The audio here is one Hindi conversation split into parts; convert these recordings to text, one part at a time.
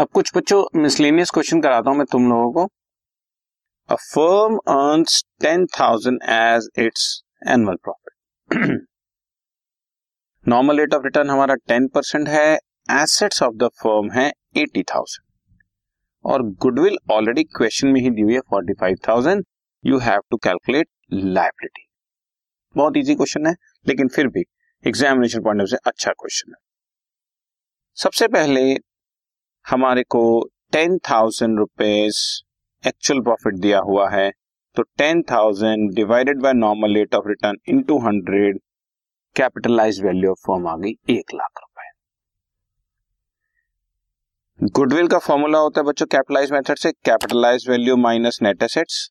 अब कुछ बच्चों मिसलेनियस क्वेश्चन कराता हूं मैं तुम लोगों को। A firm earns 10,000 as its annual profit. Normal rate of return हमारा 10% है। एसेट्स ऑफ द फर्म है 80,000 और गुडविल ऑलरेडी क्वेश्चन में ही दी हुई है 45,000। You have to calculate liability. बहुत इजी क्वेश्चन है लेकिन फिर भी एग्जामिनेशन पॉइंट ऑफ व्यू से अच्छा क्वेश्चन है। सबसे पहले हमारे को 10,000 रुपीज एक्चुअल प्रॉफिट दिया हुआ है, तो 10,000 divided by normal rate of return into 100, capitalise value of firm आ गई 1,00,000 रुपए। गुडविल का फॉर्मूला होता है बच्चों कैपिटलाइज मेथड से, capitalise value minus net assets.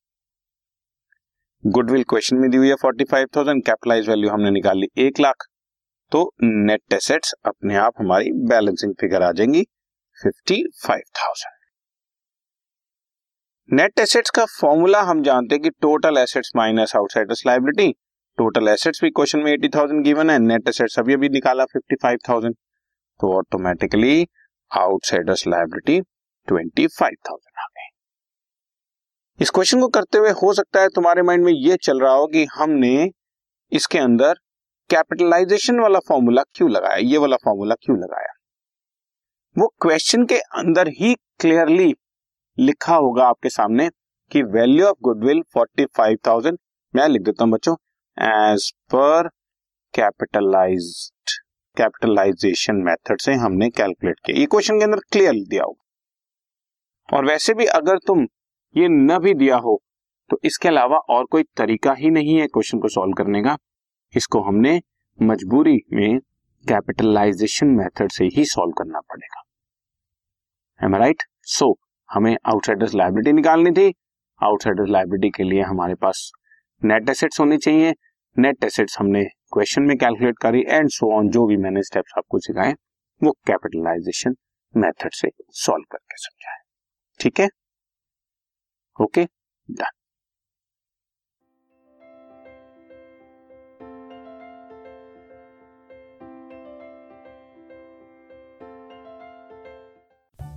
Goodwill question में दी हुई है 45,000, कैपिटलाइज वैल्यू हमने निकाली 1,00,000, तो नेट एसेट्स अपने आप हमारी बैलेंसिंग फिगर आ जाएंगी 55,000। नेट एसेट्स का फॉर्मूला हम जानते हैं कि total assets minus outsiders liability. Total assets भी क्वेश्चन में 80,000 गिवन है, नेट एसेट्स अभी अभी निकाला 55,000, तो ऑटोमेटिकली आउटसाइडर्स लायबिलिटी 25,000 आ गई। इस क्वेश्चन को करते हुए हो सकता है तुम्हारे माइंड में ये चल रहा हो कि हमने इसके अंदर कैपिटलाइजेशन वाला फॉर्मूला क्यों लगाया, ये वाला फॉर्मूला क्यों लगाया। वो क्वेश्चन के अंदर ही क्लियरली लिखा होगा आपके सामने कि वैल्यू ऑफ गुडविल 45,000, मैं लिख देता हूं बच्चों एज पर कैपिटलाइजेशन मेथड से हमने कैलकुलेट किया। ये क्वेश्चन के अंदर क्लियरली दिया होगा। और वैसे भी अगर तुम ये न भी दिया हो तो इसके अलावा और कोई तरीका ही नहीं है क्वेश्चन को सॉल्व करने का। इसको हमने मजबूरी में कैपिटलाइजेशन मेथड से ही सॉल्व करना पड़ेगा। Am I right? So, हमें आउटसाइडर्स लायबिलिटी निकालनी थी। आउटसाइडर्स लायबिलिटी के लिए हमारे पास नेट एसेट्स होने चाहिए। नेट एसेट्स हमने क्वेश्चन में कैलकुलेट करी एंड सो ऑन, जो भी मैंने स्टेप्स आपको सिखाए वो कैपिटलाइजेशन मेथड से सॉल्व करके समझाए। ठीक है, ओके, डन।